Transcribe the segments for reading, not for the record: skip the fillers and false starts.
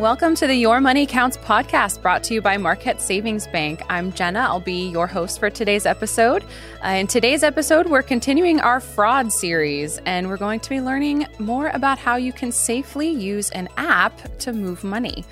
Welcome to the Your Money Counts podcast, brought to you by Marquette Savings Bank. I'm Jenna. I'll be your host for today's episode. In today's episode, we're continuing our fraud series, and we're going to be learning more about how you can safely use an app to move money.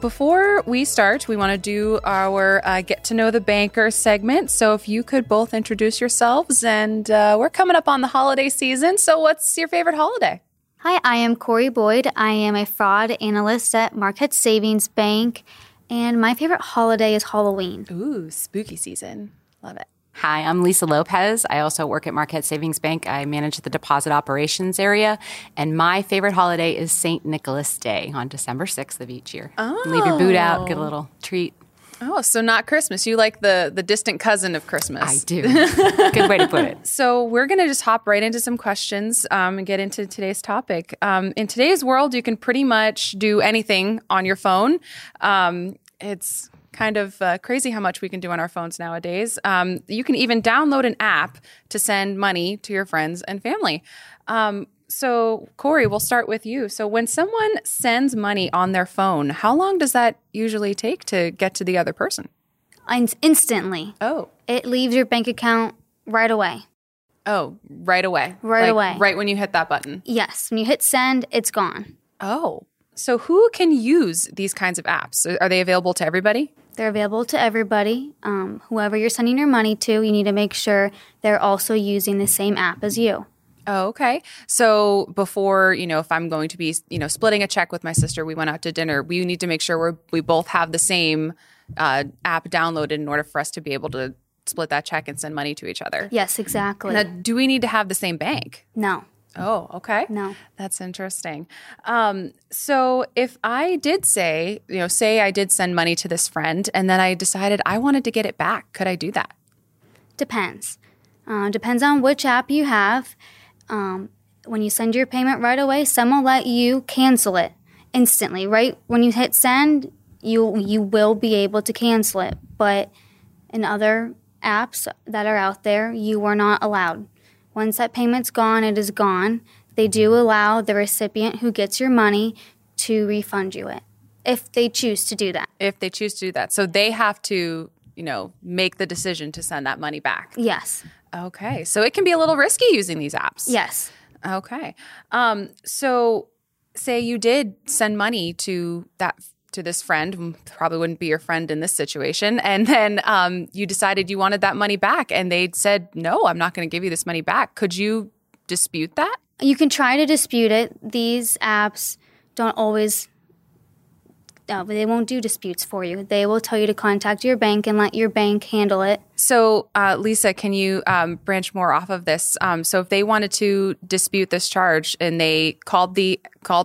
Before we start, we want to do our Get to Know the Banker segment. So if you could both introduce yourselves, and we're coming up on the holiday season. So what's your favorite holiday? Hi, I am Corey Boyd. I am a fraud analyst at Marquette Savings Bank, and my favorite holiday is Halloween. Ooh, spooky season. Love it. Hi, I'm Lisa Lopez. I also work at Marquette Savings Bank. I manage the deposit operations area, and my favorite holiday is St. Nicholas Day on December 6th of each year. Oh. Leave your boot out, get a little treat. Oh, so not Christmas. You like the distant cousin of Christmas. I do. Good way to put it. So we're going to just hop right into some questions and get into today's topic. In today's world, you can pretty much do anything on your phone. It's kind of crazy how much we can do on our phones nowadays. You can even download an app to send money to your friends and family. So, Corey, we'll start with you. So when someone sends money on their phone, how long does that usually take to get to the other person? Instantly. Oh. It leaves your bank account right away. Oh, right away. Right away. Right when you hit that button. Yes. When you hit send, it's gone. Oh. So who can use these kinds of apps? Are they available to everybody? They're available to everybody. Whoever you're sending your money to, you need to make sure they're also using the same app as you. Oh, okay. So before, if I'm going to be, splitting a check with my sister, we went out to dinner, we need to make sure we both have the same app downloaded in order for us to be able to split that check and send money to each other. Yes, exactly. Now, do we need to have the same bank? No. Oh, okay. No. That's interesting. So if I did say I did send money to this friend and then I decided I wanted to get it back, could I do that? Depends. Depends on which app you have. When you send your payment right away, some will let you cancel it instantly. Right when you hit send, you will be able to cancel it. But in other apps that are out there, you are not allowed. Once that payment's gone, it is gone. They do allow the recipient who gets your money to refund you it if they choose to do that. So they have to, make the decision to send that money back. Yes. Okay. So it can be a little risky using these apps. Yes. Okay. So say you did send money to this friend, probably wouldn't be your friend in this situation, and then you decided you wanted that money back and they said, no, I'm not going to give you this money back. Could you dispute that? You can try to dispute it. These apps don't always... No, but they won't do disputes for you. They will tell you to contact your bank and let your bank handle it. So, Lisa, can you branch more off of this? So if they wanted to dispute this charge and they called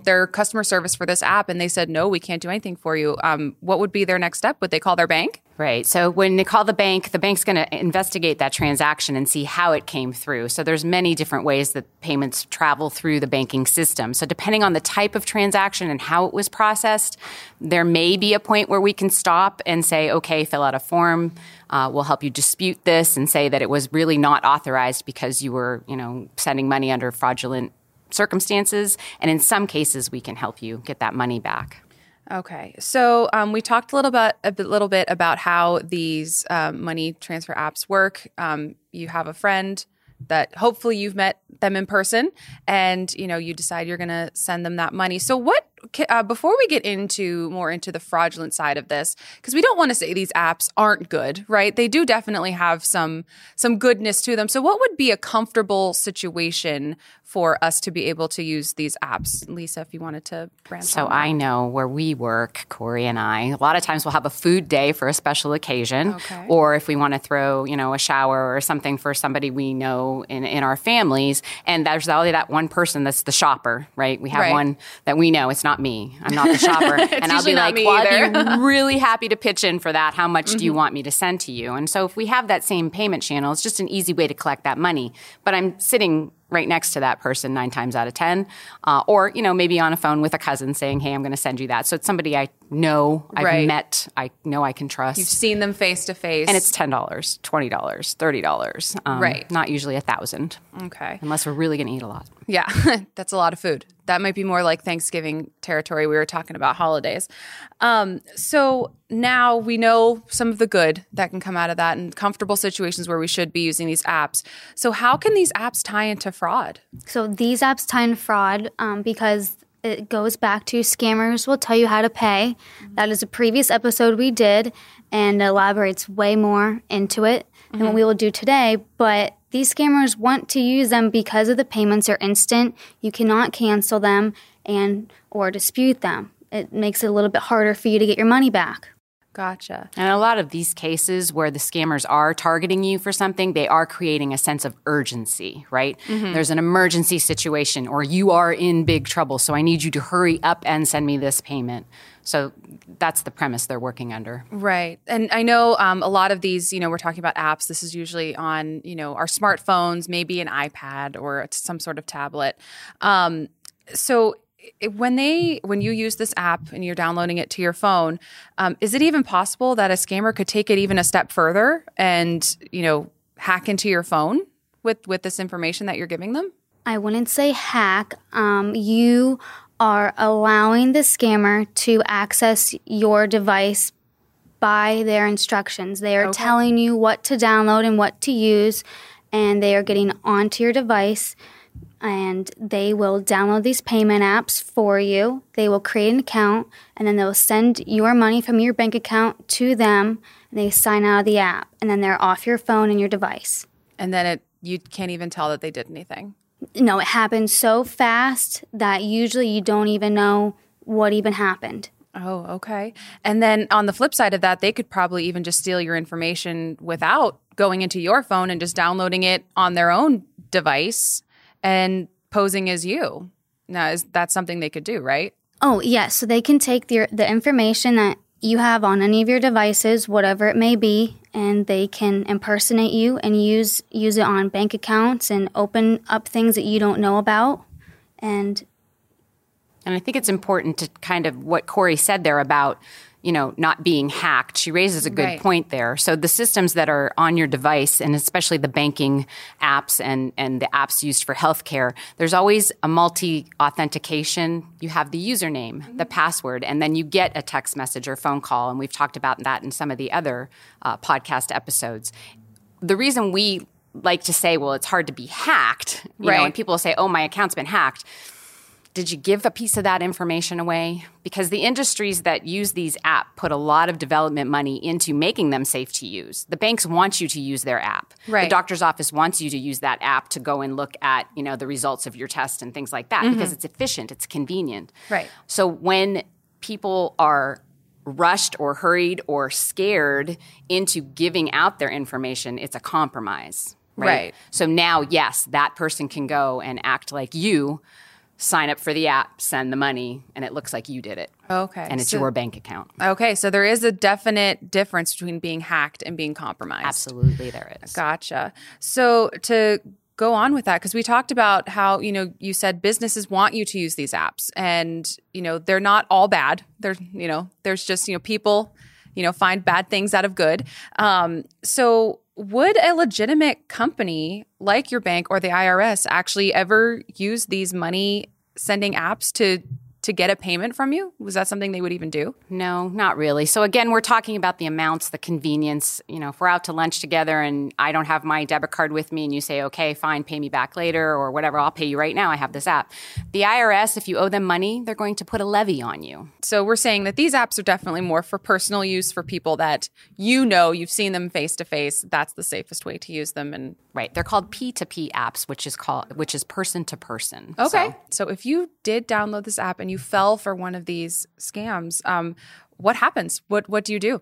their customer service for this app and they said, no, we can't do anything for you, what would be their next step? Would they call their bank? Right. So when they call the bank's going to investigate that transaction and see how it came through. So there's many different ways that payments travel through the banking system. So depending on the type of transaction and how it was processed, there may be a point where we can stop and say, okay, fill out a form. We'll help you dispute this and say that it was really not authorized because you were, sending money under fraudulent circumstances. And in some cases, we can help you get that money back. Okay. So we talked a little bit about how these money transfer apps work. You have a friend that hopefully you've met them in person and, you decide you're going to send them that money. So what, before we get into the fraudulent side of this, because we don't want to say these apps aren't good, right? They do definitely have some goodness to them. So what would be a comfortable situation for us to be able to use these apps? Lisa, if you wanted to branch out. So I know where we work, Corey and I, a lot of times we'll have a food day for a special occasion, okay, or if we want to throw, a shower or something for somebody we know in our families. And there's only that one person that's the shopper, right? We have one that we know. It's not me. I'm not the shopper. And I'll be like, I'd be really happy to pitch in for that. How much do you want me to send to you? And so if we have that same payment channel, it's just an easy way to collect that money. But I'm sitting right next to that person 9 times out of 10. Or, maybe on a phone with a cousin saying, hey, I'm going to send you that. So it's somebody I know, I've met, I know I can trust. You've seen them face to face. And it's $10, $20, $30. Not usually $1,000. Okay. Unless we're really going to eat a lot. Yeah. That's a lot of food. That might be more like Thanksgiving territory. We were talking about holidays. So now we know some of the good that can come out of that and comfortable situations where we should be using these apps. So how can these apps tie into fraud? So these apps tie in fraud because it goes back to scammers will tell you how to pay. Mm-hmm. That is a previous episode we did and elaborates way more into it than what we will do today. But these scammers want to use them because of the payments are instant. You cannot cancel them and or dispute them. It makes it a little bit harder for you to get your money back. Gotcha. And a lot of these cases where the scammers are targeting you for something, they are creating a sense of urgency, right? Mm-hmm. There's an emergency situation or you are in big trouble, so I need you to hurry up and send me this payment. So that's the premise they're working under. Right. And I know a lot of these, you know, we're talking about apps. This is usually on, you know, our smartphones, maybe an iPad or some sort of tablet. When you use this app and you're downloading it to your phone, is it even possible that a scammer could take it even a step further and, you know, hack into your phone with this information that you're giving them? I wouldn't say hack. You are allowing the scammer to access your device by their instructions. They are telling you what to download and what to use, and they are getting onto your device. And they will download these payment apps for you. They will create an account, and then they'll send your money from your bank account to them, and they sign out of the app, and then they're off your phone and your device. And then you can't even tell that they did anything. No, it happens so fast that usually you don't even know what even happened. Oh, okay. And then on the flip side of that, they could probably even just steal your information without going into your phone and just downloading it on their own device and posing as you. Now, that's something they could do, right? Oh, yeah. So they can take the information that you have on any of your devices, whatever it may be, and they can impersonate you and use it on bank accounts and open up things that you don't know about. And I think it's important to kind of what Corey said there about, you know, not being hacked. She raises a good point there. So the systems that are on your device, and especially the banking apps and the apps used for healthcare, there's always a multi-authentication. You have the username, the password, and then you get a text message or phone call. And we've talked about that in some of the other podcast episodes. The reason we like to say, well, it's hard to be hacked, you know, and people say, oh, my account's been hacked. Did you give a piece of that information away? Because the industries that use these apps put a lot of development money into making them safe to use. The banks want you to use their app. Right. The doctor's office wants you to use that app to go and look at, you know, the results of your test and things like that because it's efficient, it's convenient. Right. So when people are rushed or hurried or scared into giving out their information, it's a compromise. Right. So now, yes, that person can go and act like you. Sign up for the app, send the money, and it looks like you did it. Okay. And it's your bank account. Okay. So there is a definite difference between being hacked and being compromised. Absolutely there is. Gotcha. So to go on with that, because we talked about how, you know, you said businesses want you to use these apps and, you know, they're not all bad. There's just, you know, people, you know, find bad things out of good. So would a legitimate company like your bank or the IRS actually ever use these money-sending apps to get a payment from you? Was that something they would even do? No, not really. So again, we're talking about the amounts, the convenience. You know, if we're out to lunch together and I don't have my debit card with me and you say, okay, fine, pay me back later or whatever, I'll pay you right now. I have this app. The IRS, if you owe them money, they're going to put a levy on you. So we're saying that these apps are definitely more for personal use for people that you know, you've seen them face to face. That's the safest way to use them. And they're called P2P apps, which is person to person. Okay. So if you did download this app and you fell for one of these scams, what happens? What do you do?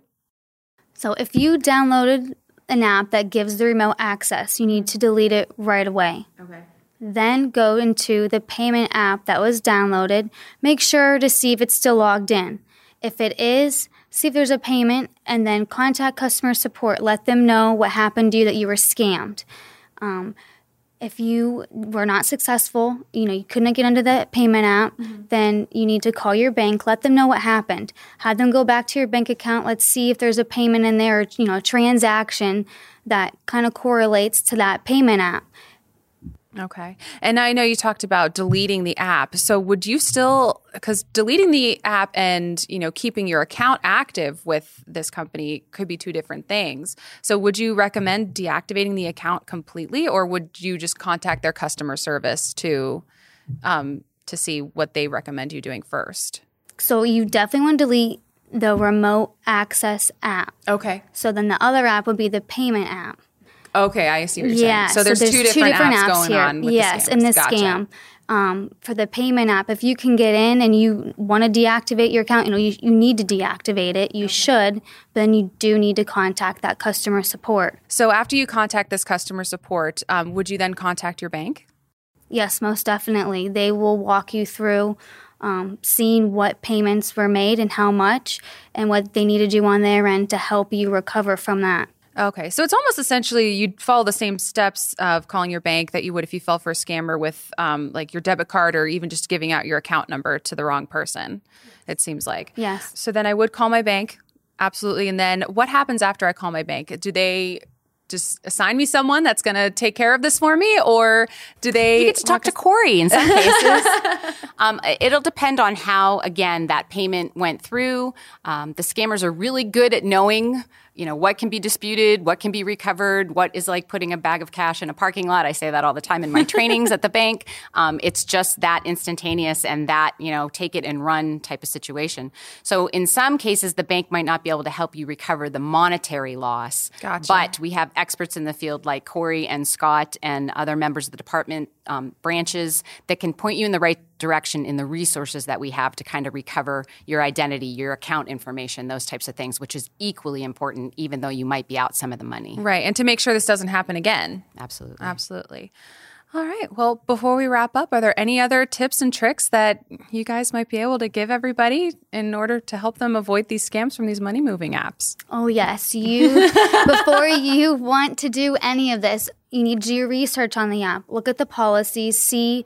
So if you downloaded an app that gives the remote access, you need to delete it right away. Okay. Then go into the payment app that was downloaded. Make sure to see if it's still logged in. If it is, see if there's a payment, and then contact customer support. Let them know what happened to you, that you were scammed. If you were not successful, you know, you couldn't get into the payment app, then you need to call your bank, let them know what happened. Have them go back to your bank account. Let's see if there's a payment in there, or, you know, a transaction that kind of correlates to that payment app. Okay. And I know you talked about deleting the app. So would you still, because deleting the app and, you know, keeping your account active with this company could be two different things. So would you recommend deactivating the account completely, or would you just contact their customer service to see what they recommend you doing first? So you definitely want to delete the remote access app. Okay. So then the other app would be the payment app. Okay, I see what you're saying. So there's two different apps going on with the scams. Yes, in this scam. For the payment app, if you can get in and you want to deactivate your account, you know, you need to deactivate it. You should, but then you do need to contact that customer support. So after you contact this customer support, would you then contact your bank? Yes, most definitely. They will walk you through seeing what payments were made and how much and what they need to do on their end to help you recover from that. Okay. So it's almost essentially you'd follow the same steps of calling your bank that you would if you fell for a scammer with like your debit card or even just giving out your account number to the wrong person, it seems like. Yes. So then I would call my bank. Absolutely. And then what happens after I call my bank? Do they just assign me someone that's going to take care of this for me, or do they... You get to talk to Corey in some cases. It'll depend on how, again, that payment went through. The scammers are really good at knowing, you know, what can be disputed, what can be recovered, what is like putting a bag of cash in a parking lot. I say that all the time in my trainings at the bank. It's just that instantaneous and that, you know, take it and run type of situation. So in some cases, the bank might not be able to help you recover the monetary loss. Gotcha. But we have experts in the field like Corey and Scott and other members of the department branches that can point you in the right direction in the resources that we have to kind of recover your identity, your account information, those types of things, which is equally important, even though you might be out some of the money. Right. And to make sure this doesn't happen again. Absolutely. Absolutely. All right. Well, before we wrap up, are there any other tips and tricks that you guys might be able to give everybody in order to help them avoid these scams from these money-moving apps? Oh, yes. Before you want to do any of this, you need to do research on the app. Look at the policies, see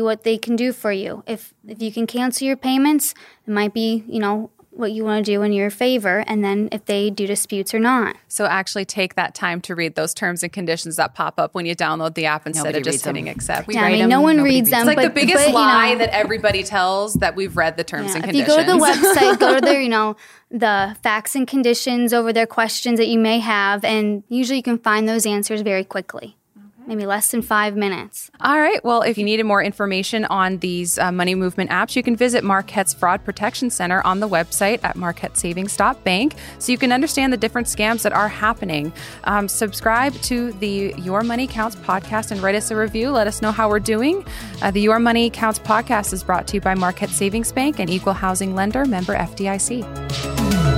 what they can do for you. If you can cancel your payments, it might be, you know, what you want to do in your favor, and then if they do disputes or not. So actually take that time to read those terms and conditions that pop up when you download the app instead of just hitting accept. No one reads them. It's like the biggest lie that everybody tells, that we've read the terms and conditions. If you go to the website, go to their, you know, the facts and conditions over their questions that you may have, and usually you can find those answers very quickly. Maybe less than 5 minutes. All right. Well, if you needed more information on these money movement apps, you can visit Marquette's Fraud Protection Center on the website at marquettesavings.bank, so you can understand the different scams that are happening. Subscribe to the Your Money Counts podcast and write us a review. Let us know how we're doing. The Your Money Counts podcast is brought to you by Marquette Savings Bank, an equal housing lender, member FDIC.